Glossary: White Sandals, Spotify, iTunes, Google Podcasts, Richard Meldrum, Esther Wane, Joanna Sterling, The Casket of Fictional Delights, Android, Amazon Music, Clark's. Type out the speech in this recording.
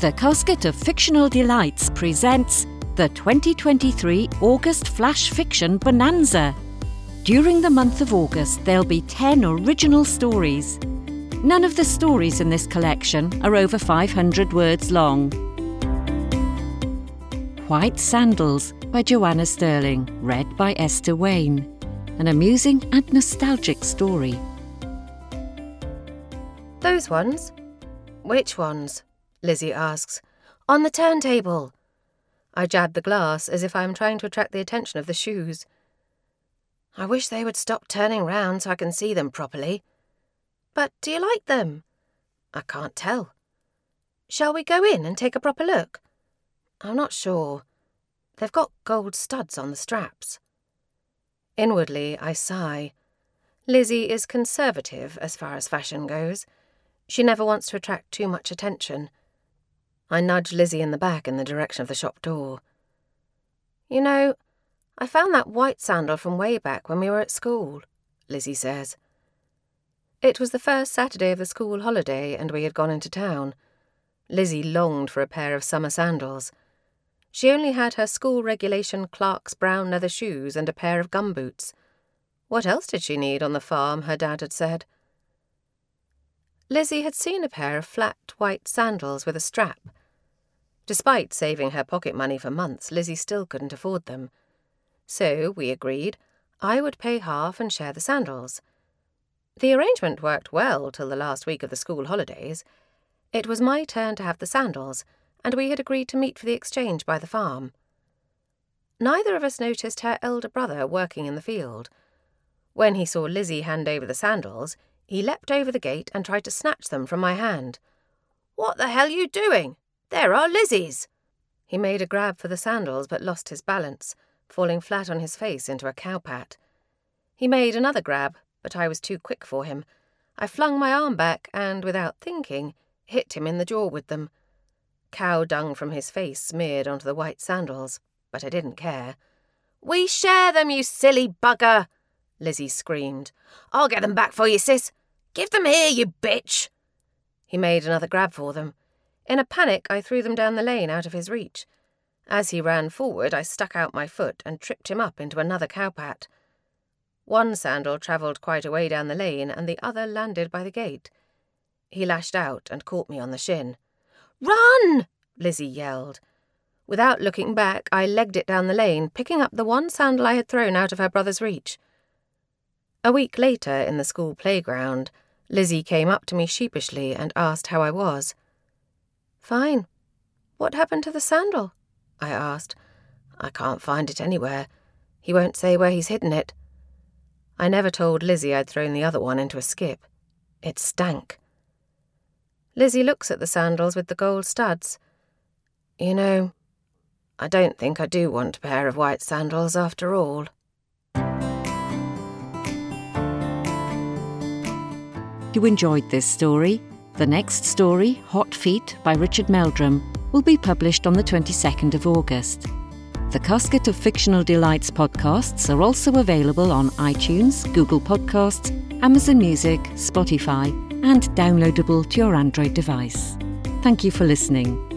The Casket of Fictional Delights presents the 2023 August Flash Fiction Bonanza. During the month of August, there'll be 10 original stories. None of the stories in this collection are over 500 words long. White Sandals by Joanna Sterling, read by Esther Wane. An amusing and nostalgic story. Those ones? Which ones? Lizzie asks. On the turntable. I jab the glass as if I am trying to attract the attention of the shoes. I wish they would stop turning round so I can see them properly. But do you like them? I can't tell. Shall we go in and take a proper look? I'm not sure. They've got gold studs on the straps. Inwardly, I sigh. Lizzie is conservative as far as fashion goes. She never wants to attract too much attention. I nudge Lizzie in the back in the direction of the shop door. You know, I found that white sandal from way back when we were at school, Lizzie says. It was the first Saturday of the school holiday and we had gone into town. Lizzie longed for a pair of summer sandals. She only had her school regulation Clark's brown leather shoes and a pair of gumboots. What else did she need on the farm, her dad had said? Lizzie had seen a pair of flat white sandals with a strap. Despite saving her pocket money for months, Lizzie still couldn't afford them. So, we agreed, I would pay half and share the sandals. The arrangement worked well till the last week of the school holidays. It was my turn to have the sandals, and we had agreed to meet for the exchange by the farm. Neither of us noticed her elder brother working in the field. When he saw Lizzie hand over the sandals, he leapt over the gate and tried to snatch them from my hand. "What the hell are you doing? There are Lizzie's!" He made a grab for the sandals but lost his balance, falling flat on his face into a cowpat. He made another grab, but I was too quick for him. I flung my arm back and, without thinking, hit him in the jaw with them. Cow dung from his face smeared onto the white sandals, but I didn't care. "We share them, you silly bugger!" Lizzie screamed. "I'll get them back for you, sis. Give them here, you bitch!" He made another grab for them. In a panic, I threw them down the lane out of his reach. As he ran forward, I stuck out my foot and tripped him up into another cowpat. One sandal travelled quite a way down the lane and the other landed by the gate. He lashed out and caught me on the shin. "Run!" Lizzie yelled. Without looking back, I legged it down the lane, picking up the one sandal I had thrown out of her brother's reach. A week later, in the school playground, Lizzie came up to me sheepishly and asked how I was. "Fine. What happened to the sandal?" I asked. "I can't find it anywhere. He won't say where he's hidden it." I never told Lizzie I'd thrown the other one into a skip. It stank. Lizzie looks at the sandals with the gold studs. "You know, I don't think I do want a pair of white sandals after all." You enjoyed this story. The next story, Hot Feet by Richard Meldrum, will be published on the 22nd of August. The Casket of Fictional Delights podcasts are also available on iTunes, Google Podcasts, Amazon Music, Spotify, and downloadable to your Android device. Thank you for listening.